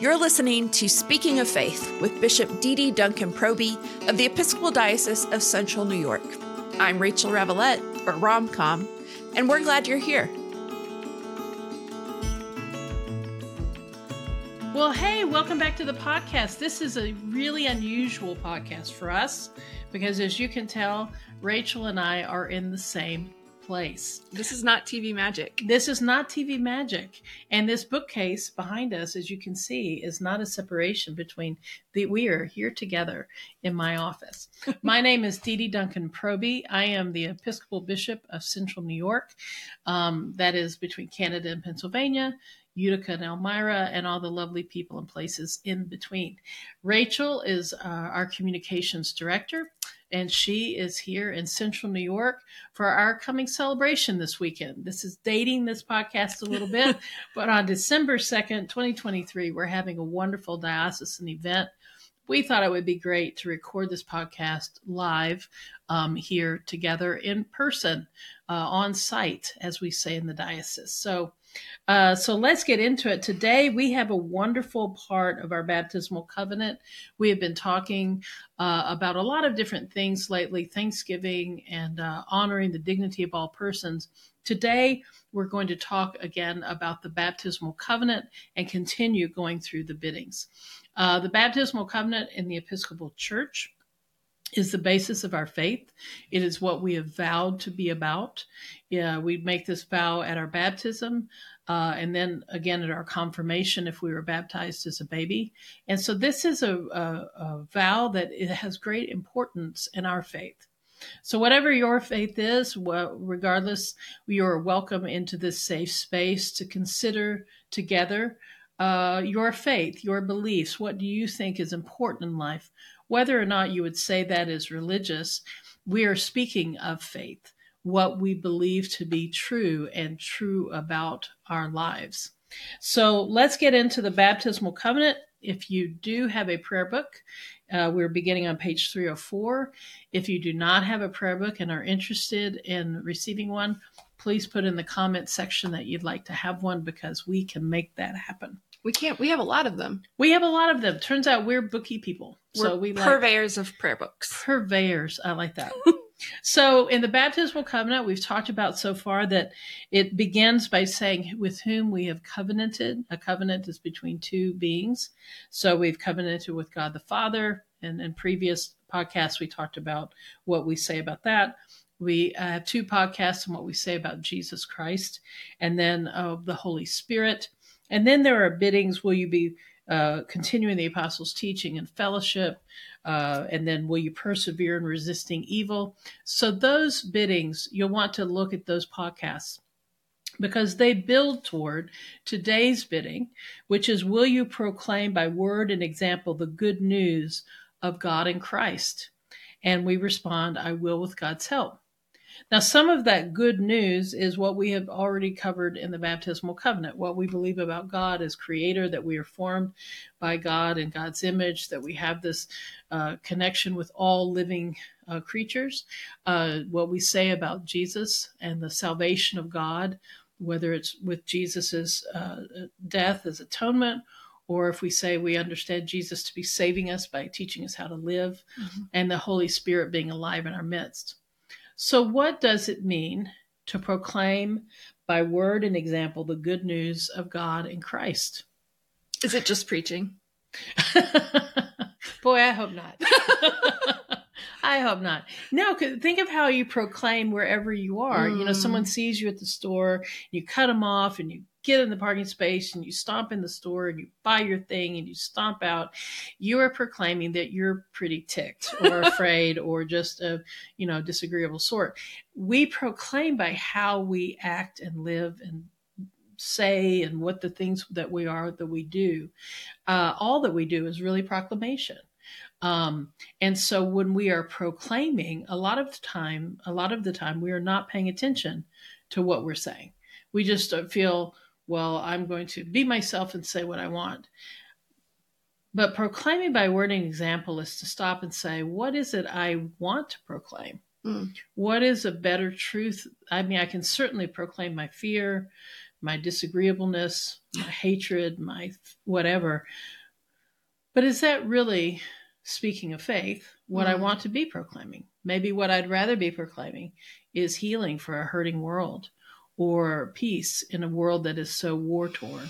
You're listening to Speaking of Faith with Bishop DeDe Duncan-Probe of the Episcopal Diocese of Central New York. I'm Rachel Ravellette, or Romcom, and we're glad you're here. Well, hey, welcome back to the podcast. This is a really unusual podcast for us because, as you can tell, Rachel and I are in the same place. This is not TV magic. This is not TV magic. And this bookcase behind us, as you can see, is not a separation between we are here together in my office. My name is DeDe Duncan-Probe. I am the Episcopal Bishop of Central New York. That is between Canada and Pennsylvania, Utica and Elmira, and all the lovely people and places in between. Rachel is our communications director, and she is here in Central New York for our coming celebration this weekend. This is dating this podcast a little bit, but on December 2nd, 2023, we're having a wonderful diocesan event. We thought it would be great to record this podcast live here together in person, on site, as we say in the diocese. So let's get into it. Today, we have a wonderful part of our baptismal covenant. We have been talking about a lot of different things lately, Thanksgiving and honoring the dignity of all persons. Today, we're going to talk again about the baptismal covenant and continue going through the biddings. The baptismal covenant in the Episcopal Church is the basis of our faith. It is what we have vowed to be about. Yeah, we make this vow at our baptism, and then again at our confirmation if we were baptized as a baby. And so this is a vow that it has great importance in our faith. So whatever your faith is, regardless, you are welcome into this safe space to consider together your faith, your beliefs. What do you think is important in life? Whether or not you would say that is religious, we are speaking of faith, what we believe to be true and true about our lives. So let's get into the baptismal covenant. If you do have a prayer book, we're beginning on page 304. If you do not have a prayer book and are interested in receiving one, please put in the comment section that you'd like to have one, because we can make that happen. We have a lot of them. Turns out we're bookie people. We're purveyors of prayer books. Purveyors. I like that. So in the baptismal covenant, we've talked about so far that it begins by saying with whom we have covenanted. A covenant is between two beings. So we've covenanted with God the Father. And in previous podcasts, we talked about what we say about that. We have two podcasts on what we say about Jesus Christ, and then the Holy Spirit. And then there are biddings. Will you be continuing the apostles' teaching and fellowship? And then will you persevere in resisting evil? So those biddings, you'll want to look at those podcasts, because they build toward today's bidding, which is, will you proclaim by word and example the good news of God in Christ? And we respond, I will, with God's help. Now, some of that good news is what we have already covered in the baptismal covenant, what we believe about God as creator, that we are formed by God in God's image, that we have this connection with all living creatures, what we say about Jesus and the salvation of God, whether it's with Jesus's death as atonement, or if we say we understand Jesus to be saving us by teaching us how to live, mm-hmm. and the Holy Spirit being alive in our midst. So what does it mean to proclaim by word and example the good news of God in Christ? Is it just preaching? Boy, I hope not. I hope not. No, 'cause think of how you proclaim wherever you are. Mm. You know, someone sees you at the store, you cut them off, and you get in the parking space, and you stomp in the store, and you buy your thing, and you stomp out. You are proclaiming that you're pretty ticked or afraid or just a, disagreeable sort. We proclaim by how we act and live and say, and what the things that we are, that we do. All that we do is really proclamation. And so when we are proclaiming, a lot of the time, we are not paying attention to what we're saying. We just feel, well, I'm going to be myself and say what I want. But proclaiming by word and example is to stop and say, what is it I want to proclaim? Mm. What is a better truth? I mean, I can certainly proclaim my fear, my disagreeableness, my hatred, my whatever. But is that really, speaking of faith, what I want to be proclaiming? Maybe what I'd rather be proclaiming is healing for a hurting world, or peace in a world that is so war-torn,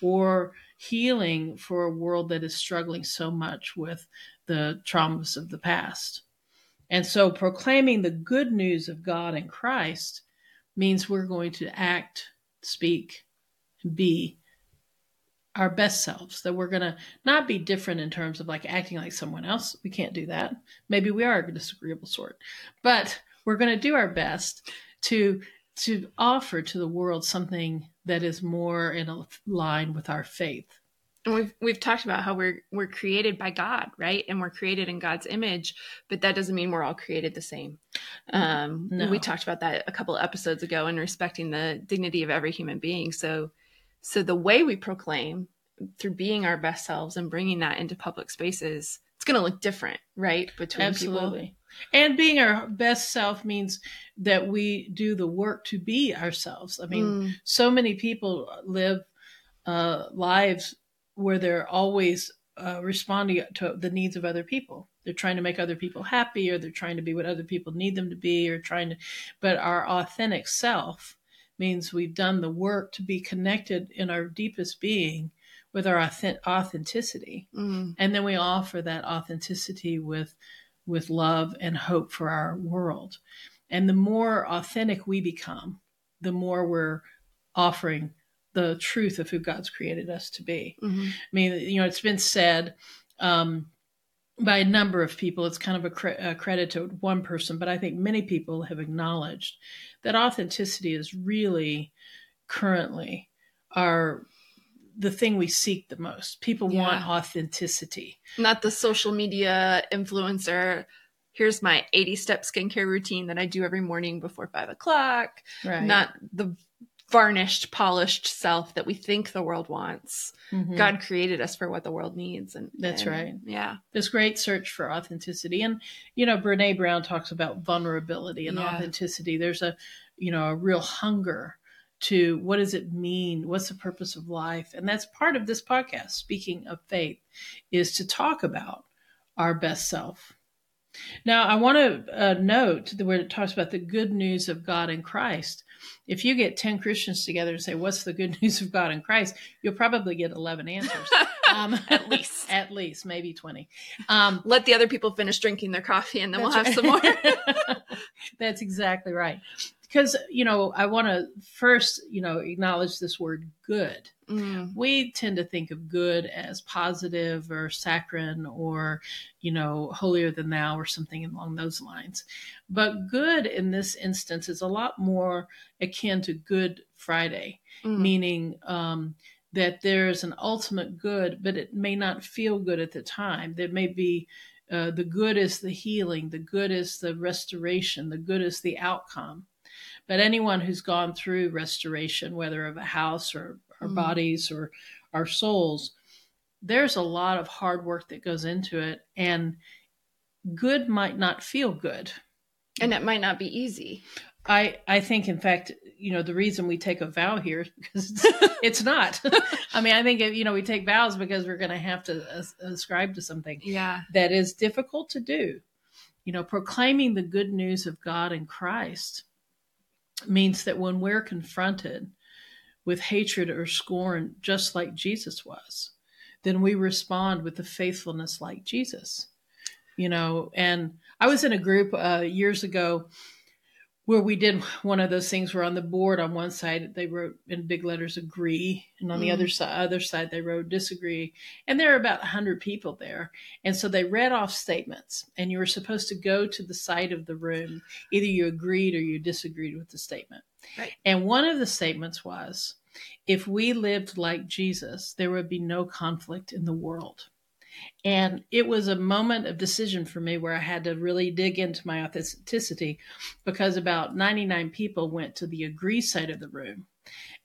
or healing for a world that is struggling so much with the traumas of the past. And so proclaiming the good news of God and Christ means we're going to act, speak, be our best selves, that we're going to not be different in terms of like acting like someone else. We can't do that. Maybe we are a disagreeable sort, but we're going to do our best to offer to the world something that is more in line with our faith. And we've talked about how we're created by God, right? And we're created in God's image, but that doesn't mean we're all created the same. No. We talked about that a couple of episodes ago, and respecting the dignity of every human being. So the way we proclaim, through being our best selves and bringing that into public spaces, it's going to look different, right? Between Absolutely. People. And being our best self means that we do the work to be ourselves. I mean, so many people live lives where they're always responding to the needs of other people. They're trying to make other people happy, or they're trying to be what other people need them to be, or but our authentic self means we've done the work to be connected in our deepest being with our authenticity. And then we offer that authenticity with love and hope for our world. And the more authentic we become, the more we're offering the truth of who God's created us to be. Mm-hmm. I mean, you know, it's been said by a number of people, it's kind of a credit to one person, but I think many people have acknowledged that authenticity is really currently the thing we seek the most. People want authenticity. Not the social media influencer, here's my 80-step skincare routine that I do every morning before 5 o'clock. Right. Not the varnished, polished self that we think the world wants. Mm-hmm. God created us for what the world needs. That's right. Yeah. This great search for authenticity. And, you know, Brené Brown talks about vulnerability and authenticity. There's a real hunger to what does it mean? What's the purpose of life? And that's part of this podcast, Speaking of Faith, is to talk about our best self. Now, I want to note that where it talks about the good news of God in Christ, if you get 10 Christians together and say, what's the good news of God in Christ? You'll probably get 11 answers. At least, maybe 20. Let the other people finish drinking their coffee and then we'll have some more. That's exactly right. Because, you know, I want to first, you know, acknowledge this word good. Mm. We tend to think of good as positive or saccharine or, you know, holier than thou or something along those lines. But good in this instance is a lot more akin to Good Friday, meaning that there's an ultimate good, but it may not feel good at the time. There may be the good is the healing. The good is the restoration. The good is the outcome. But anyone who's gone through restoration, whether of a house or our bodies or our souls, there's a lot of hard work that goes into it. And good might not feel good. And it might not be easy. I think, in fact, you know, the reason we take a vow here is because it's not. I mean, I think, you know, we take vows because we're going to have to ascribe to something that is difficult to do. You know, proclaiming the good news of God and Christ means that when we're confronted with hatred or scorn, just like Jesus was, then we respond with the faithfulness like Jesus, you know. And I was in a group years ago where we did one of those things where on the board on one side, they wrote in big letters, agree. And on the other side, they wrote disagree. And there were about 100 people there. And so they read off statements and you were supposed to go to the side of the room. Either you agreed or you disagreed with the statement. Right. And one of the statements was, if we lived like Jesus, there would be no conflict in the world. And it was a moment of decision for me where I had to really dig into my authenticity, because about 99 people went to the agree side of the room.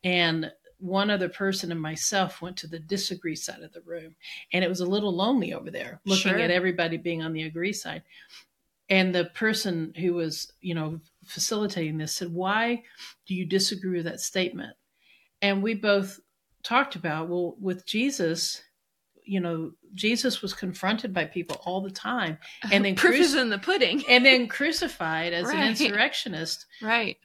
And one other person and myself went to the disagree side of the room. And it was a little lonely over there, looking at everybody being on the agree side. And the person who was, you know, facilitating this said, why do you disagree with that statement? And we both talked about, well, with Jesus, you know, Jesus was confronted by people all the time, and then proof is in the pudding, and then crucified as an insurrectionist. Right.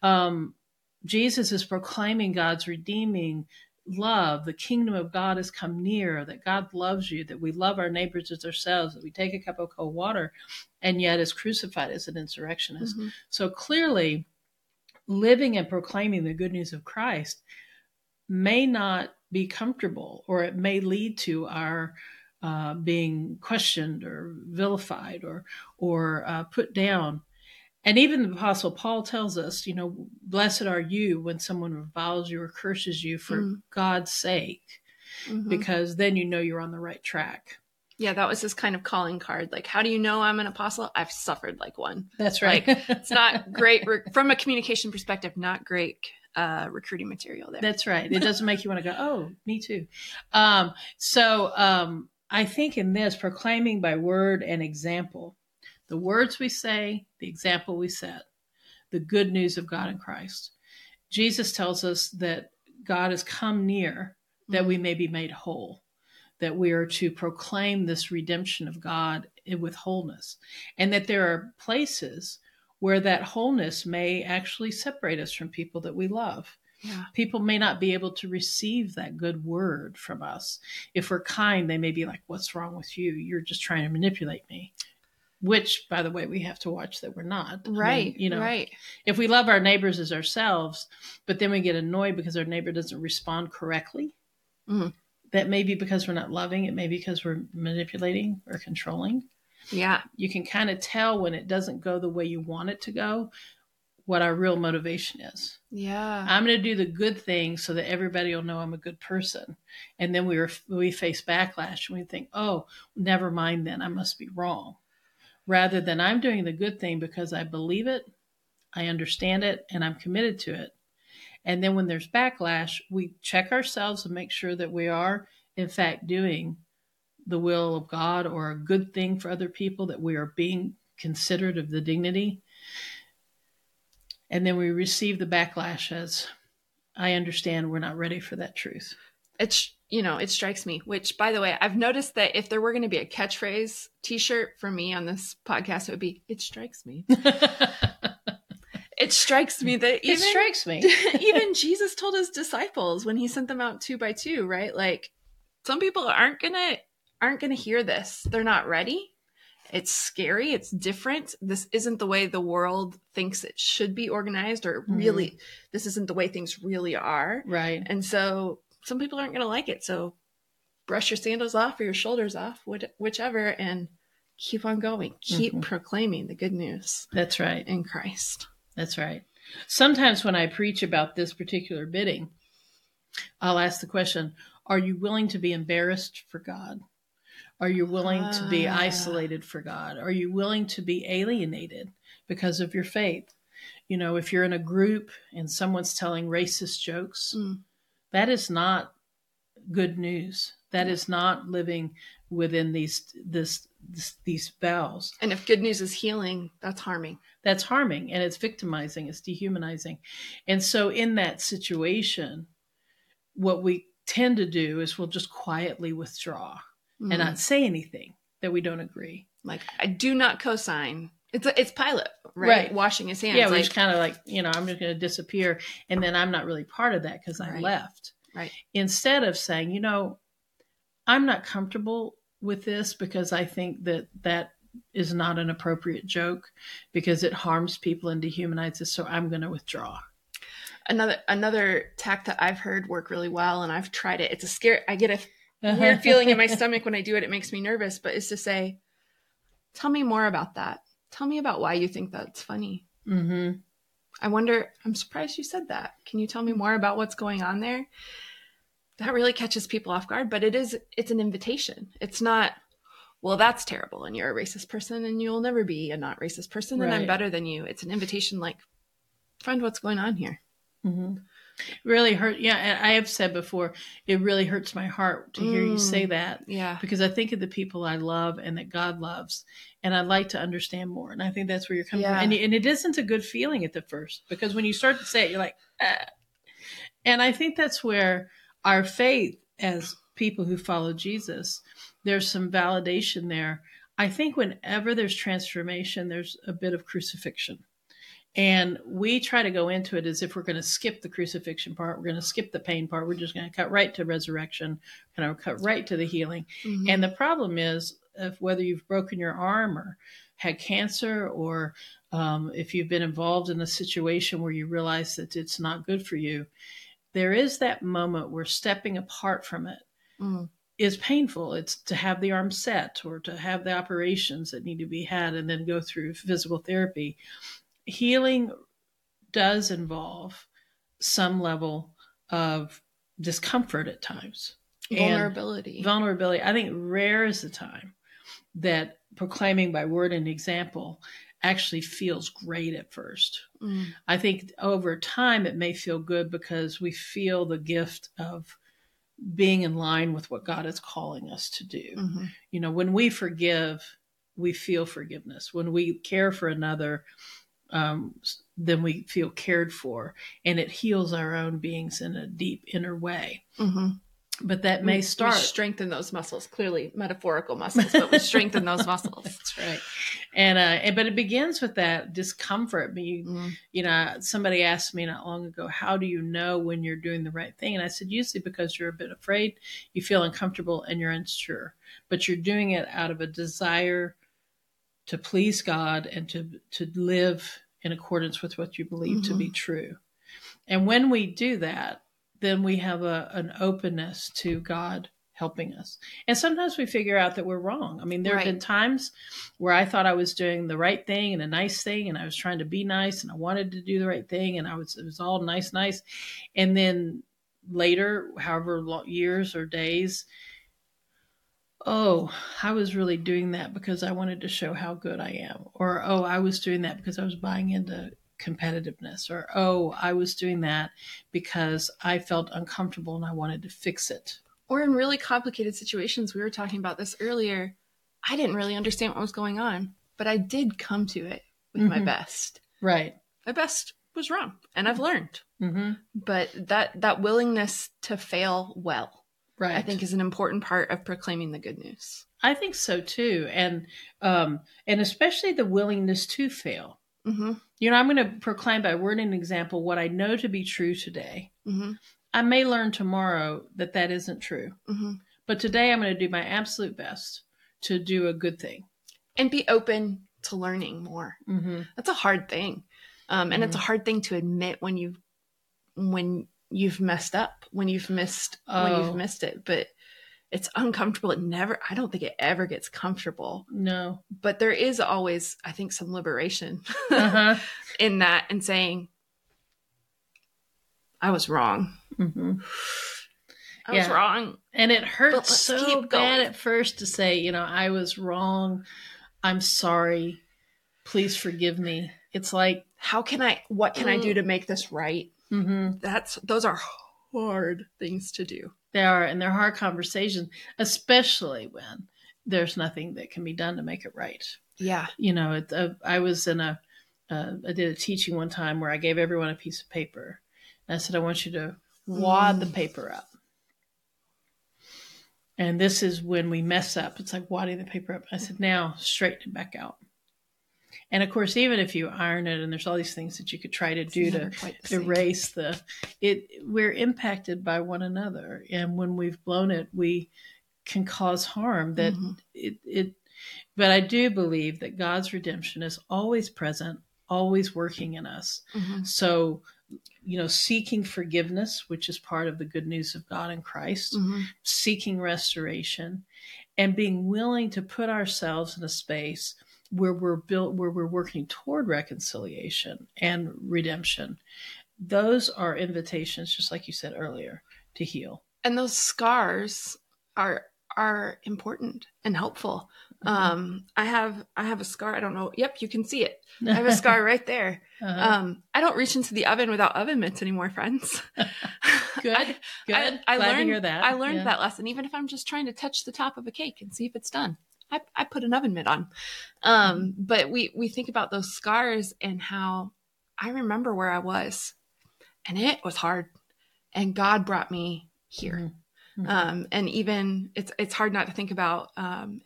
Jesus is proclaiming God's redeeming love. The kingdom of God has come near, that God loves you, that we love our neighbors as ourselves, that we take a cup of cold water, and yet is crucified as an insurrectionist. Mm-hmm. So clearly, living and proclaiming the good news of Christ may not be comfortable, or it may lead to our being questioned or vilified or put down. And even the Apostle Paul tells us, you know, blessed are you when someone reviles you or curses you for God's sake, because then you know you're on the right track. Yeah, that was his kind of calling card. Like, how do you know I'm an apostle? I've suffered like one. That's right. Like, it's not great from a communication perspective, not great recruiting material there. That's right. It doesn't make you want to go, oh, me too. So I think in this, proclaiming by word and example, the words we say, the example we set, the good news of God in Christ. Jesus tells us that God has come near, that we may be made whole, that we are to proclaim this redemption of God with wholeness, and that there are places where that wholeness may actually separate us from people that we love. Yeah. People may not be able to receive that good word from us. If we're kind, they may be like, what's wrong with you? You're just trying to manipulate me. Which, by the way, we have to watch that we're not. Right. I mean, you know, right. If we love our neighbors as ourselves, but then we get annoyed because our neighbor doesn't respond correctly, that may be because we're not loving. It may be because we're manipulating or controlling. Yeah. You can kind of tell when it doesn't go the way you want it to go, what our real motivation is. Yeah. I'm going to do the good thing so that everybody will know I'm a good person. And then we face backlash and we think, oh, never mind then, I must be wrong. Rather than I'm doing the good thing because I believe it, I understand it, and I'm committed to it. And then when there's backlash, we check ourselves and make sure that we are, in fact, doing the will of God or a good thing for other people, that we are being considerate of the dignity. And then we receive the backlash as, I understand we're not ready for that truth. It strikes me, which, by the way, I've noticed that if there were going to be a catchphrase t-shirt for me on this podcast, it would be, it strikes me. It strikes me that even, even Jesus told his disciples when he sent them out 2 by 2, right? Like, some people aren't going to hear this. They're not ready. It's scary. It's different. This isn't the way the world thinks it should be organized, or really, this isn't the way things really are. Right. And so some people aren't going to like it. So brush your sandals off or your shoulders off, whichever, and keep on going. Keep proclaiming the good news. That's right. In Christ. That's right. Sometimes when I preach about this particular bidding, I'll ask the question, are you willing to be embarrassed for God? Are you willing to be isolated for God? Are you willing to be alienated because of your faith? You know, if you're in a group and someone's telling racist jokes, that is not good news. That is not living within these vows. And if good news is healing, that's harming. That's harming, and it's victimizing, it's dehumanizing. And so in that situation, what we tend to do is we'll just quietly withdraw and not say anything that we don't agree. Like, I do not co-sign. It's Pilate, right? Washing his hands. Yeah, like, which kind of like, you know, I'm just going to disappear, and then I'm not really part of that because I left. Right. Instead of saying, you know, I'm not comfortable with this because I think that is not an appropriate joke because it harms people and dehumanizes, so I'm going to withdraw. Another tack that I've heard work really well, and I've tried it. It's a scary. I get a weird feeling in my stomach when I do it. It makes me nervous, but it's to say, tell me more about that. Tell me about why you think that's funny. Mm-hmm. I wonder, I'm surprised you said that. Can you tell me more about what's going on there? That really catches people off guard, but it's an invitation. It's not, well, that's terrible, and you're a racist person, and you'll never be a not racist person, and I'm better than you. It's an invitation like, friend, what's going on here? Mm-hmm. Really hurt. Yeah. And I have said before, it really hurts my heart to hear you say that. Yeah. Because I think of the people I love and that God loves, and I'd like to understand more. And I think that's where you're coming from. And it isn't a good feeling at the first, because when you start to say it, you're like, And I think that's where our faith as people who follow Jesus, there's some validation there. I think whenever there's transformation, there's a bit of crucifixion. And we try to go into it as if we're going to skip the crucifixion part. We're going to skip the pain part. We're just going to cut right to resurrection, going to cut right to the healing. Mm-hmm. And the problem is, if whether you've broken your arm or had cancer, or if you've been involved in a situation where you realize that it's not good for you, there is that moment where stepping apart from it is painful. It's to have the arm set or to have the operations that need to be had and then go through physical therapy. Healing does involve some level of discomfort at times. Vulnerability. I think rare is the time that proclaiming by word and example actually feels great at first. I think over time it may feel good because we feel the gift of being in line with what God is calling us to do. Mm-hmm. You know, when we forgive, we feel forgiveness. When we care for another, then we feel cared for, and it heals our own beings in a deep inner way. Mm-hmm. But that may start. We strengthen those muscles, clearly metaphorical muscles, but we strengthen those muscles. That's right. And but it begins with that discomfort. You know, somebody asked me not long ago, how do you know when you're doing the right thing? And I said, usually because you're a bit afraid, you feel uncomfortable, and you're unsure. But you're doing it out of a desire to please God and to live in accordance with what you believe to be true. And when we do that, then we have an openness to God helping us. And sometimes we figure out that we're wrong. I mean, there have been times where I thought I was doing the right thing and a nice thing, and I was trying to be nice, and I wanted to do the right thing, and it was all nice. And then later, however long, years or days, oh, I was really doing that because I wanted to show how good I am. Or, oh, I was doing that because I was buying into competitiveness, or, oh, I was doing that because I felt uncomfortable and I wanted to fix it. Or in really complicated situations, we were talking about this earlier, I didn't really understand what was going on, but I did come to it with my best. Right. My best was wrong, and I've learned. Mm-hmm. But that willingness to fail well, right, I think is an important part of proclaiming the good news. I think so too. And especially the willingness to fail. Mm-hmm. You know, I'm going to proclaim by word and example what I know to be true today. Mm-hmm. I may learn tomorrow that isn't true. Mm-hmm. But today I'm going to do my absolute best to do a good thing. And be open to learning more. Mm-hmm. That's a hard thing. And it's a hard thing to admit when you've messed up, when you've missed it. But it's uncomfortable. I don't think it ever gets comfortable. No. But there is always, I think, some liberation in that, and saying, I was wrong. Mm-hmm. I was wrong. And it hurts so bad at first to say, you know, I was wrong. I'm sorry. Please forgive me. It's like, what can I do to make this right? Mm-hmm. Those are hard things to do. They are, and they're hard conversations, especially when there's nothing that can be done to make it right. Yeah. You know, I did a teaching one time where I gave everyone a piece of paper. And I said, I want you to wad the paper up. And this is when we mess up. It's like wadding the paper up. I said, now straighten it back out. And of course, even if you iron it, and there's all these things that you could try to do to erase we're impacted by one another. And when we've blown it, we can cause harm that but I do believe that God's redemption is always present, always working in us. Mm-hmm. So, you know, seeking forgiveness, which is part of the good news of God in Christ, seeking restoration, and being willing to put ourselves in a space where we're working toward reconciliation and redemption. Those are invitations, just like you said earlier, to heal. And those scars are important and helpful. I have a scar. I don't know. Yep, you can see it. I have a scar right there. I don't reach into the oven without oven mitts anymore, friends. Good. I glad to hear that. I learned that lesson. Even if I'm just trying to touch the top of a cake and see if it's done, I put an oven mitt on. But we think about those scars and how I remember where I was, and it was hard. and God brought me here. Mm-hmm. And even it's hard not to think about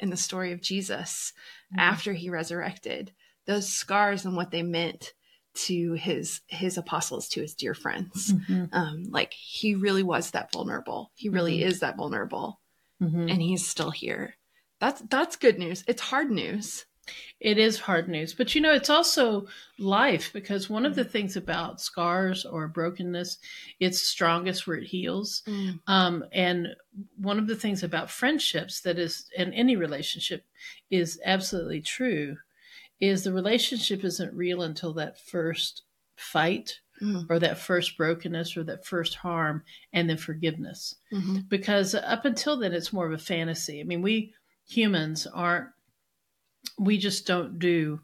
in the story of Jesus mm-hmm. after he resurrected, those scars and what they meant to his apostles, to his dear friends. Mm-hmm. Like he really was that vulnerable. He really mm-hmm. is that vulnerable mm-hmm. and he's still here. That's good news. It's hard news. It is hard news, but you know, it's also life, because one of the things about scars or brokenness, it's strongest where it heals. Mm. And one of the things about friendships that is, and any relationship is absolutely true, is the relationship isn't real until that first fight or that first brokenness or that first harm, and then forgiveness. Mm-hmm. Because up until then, it's more of a fantasy. I mean, we humans aren't, we just don't do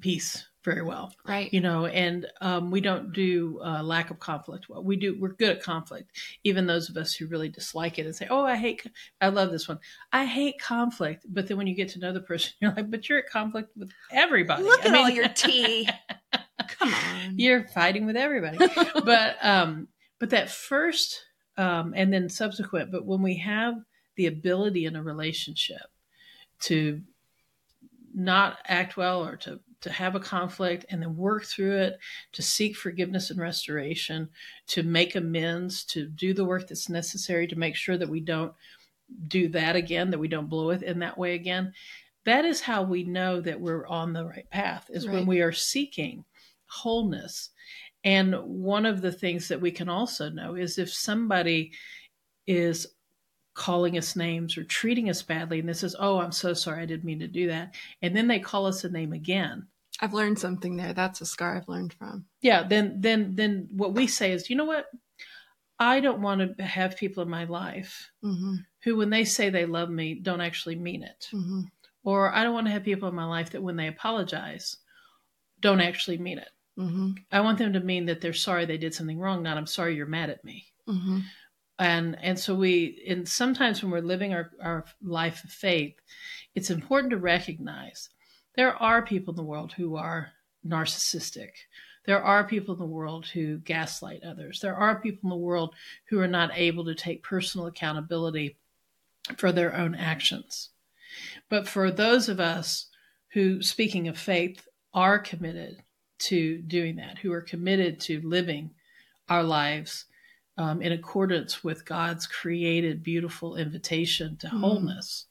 peace very well. Right. You know, and we don't do lack of conflict well. We're good at conflict. Even those of us who really dislike it and say, oh, I love this one. I hate conflict. But then when you get to know the person, you're like, but you're at conflict with everybody. Look at all your tea. Come on. You're fighting with everybody. But that first and then subsequent, but when we have the ability in a relationship to not act well or to have a conflict and then work through it, to seek forgiveness and restoration, to make amends, to do the work that's necessary to make sure that we don't do that again, that we don't blow it in that way again. That is how we know that we're on the right path, is when we are seeking wholeness. And one of the things that we can also know is if somebody is calling us names or treating us badly. And this is, oh, I'm so sorry. I didn't mean to do that. And then they call us a name again. I've learned something there. That's a scar I've learned from. Yeah. Then what we say is, you know what? I don't want to have people in my life mm-hmm. who, when they say they love me, don't actually mean it. Mm-hmm. Or I don't want to have people in my life that when they apologize, don't actually mean it. Mm-hmm. I want them to mean that they're sorry they did something wrong, not I'm sorry you're mad at me. Mm-hmm. And so and sometimes when we're living our life of faith, it's important to recognize there are people in the world who are narcissistic. There are people in the world who gaslight others. There are people in the world who are not able to take personal accountability for their own actions. But for those of us who, speaking of faith, are committed to doing that, who are committed to living our lives in accordance with God's created, beautiful invitation to wholeness,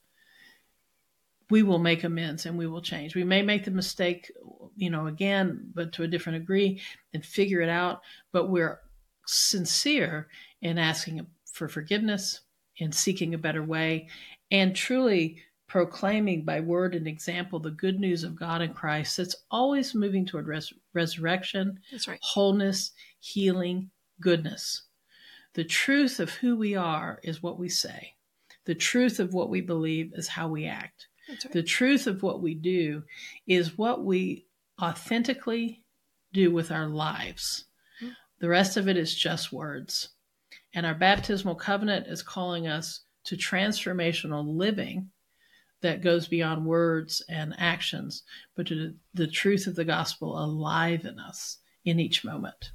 we will make amends and we will change. We may make the mistake, you know, again, but to a different degree and figure it out. But we're sincere in asking for forgiveness and seeking a better way and truly proclaiming by word and example the good news of God in Christ that's always moving toward resurrection, wholeness, healing, goodness. The truth of who we are is what we say. The truth of what we believe is how we act. The truth of what we do is what we authentically do with our lives. Mm-hmm. The rest of it is just words. And our baptismal covenant is calling us to transformational living that goes beyond words and actions, but to the truth of the gospel alive in us in each moment.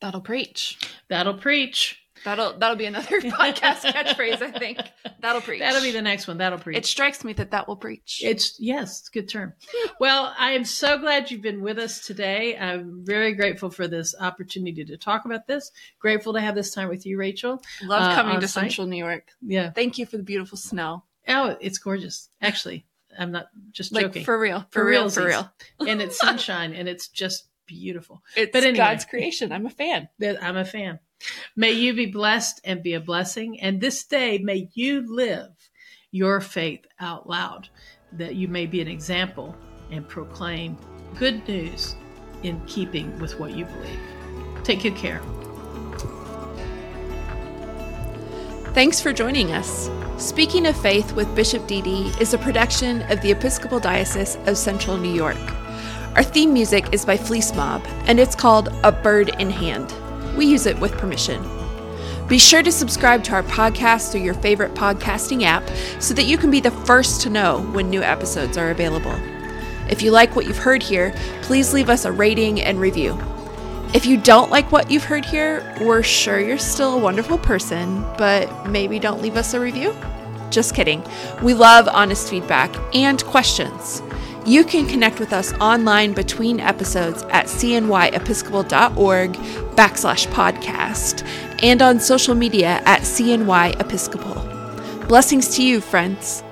That'll preach. That'll preach. That'll be another podcast catchphrase, I think. That'll preach. That'll be the next one. That'll preach. It strikes me that will preach. Yes, it's a good term. Well, I am so glad you've been with us today. I'm very grateful for this opportunity to talk about this. Grateful to have this time with you, Rachel. Love coming to Central New York. Yeah. Thank you for the beautiful snow. Oh, it's gorgeous. Actually, I'm not just joking. For real. And it's sunshine and it's just beautiful. But anyway, God's creation. I'm a fan. May you be blessed and be a blessing. And this day, may you live your faith out loud, that you may be an example and proclaim good news in keeping with what you believe. Take good care. Thanks for joining us. Speaking of Faith with Bishop DeDe is a production of the Episcopal Diocese of Central New York. Our theme music is by Fleece Mob, and it's called A Bird in Hand. We use it with permission. Be sure to subscribe to our podcast through your favorite podcasting app so that you can be the first to know when new episodes are available. If you like what you've heard here, please leave us a rating and review. If you don't like what you've heard here, we're sure you're still a wonderful person, but maybe don't leave us a review? Just kidding. We love honest feedback and questions. You can connect with us online between episodes at cnyepiscopal.org/podcast and on social media at cnyepiscopal. Blessings to you, friends.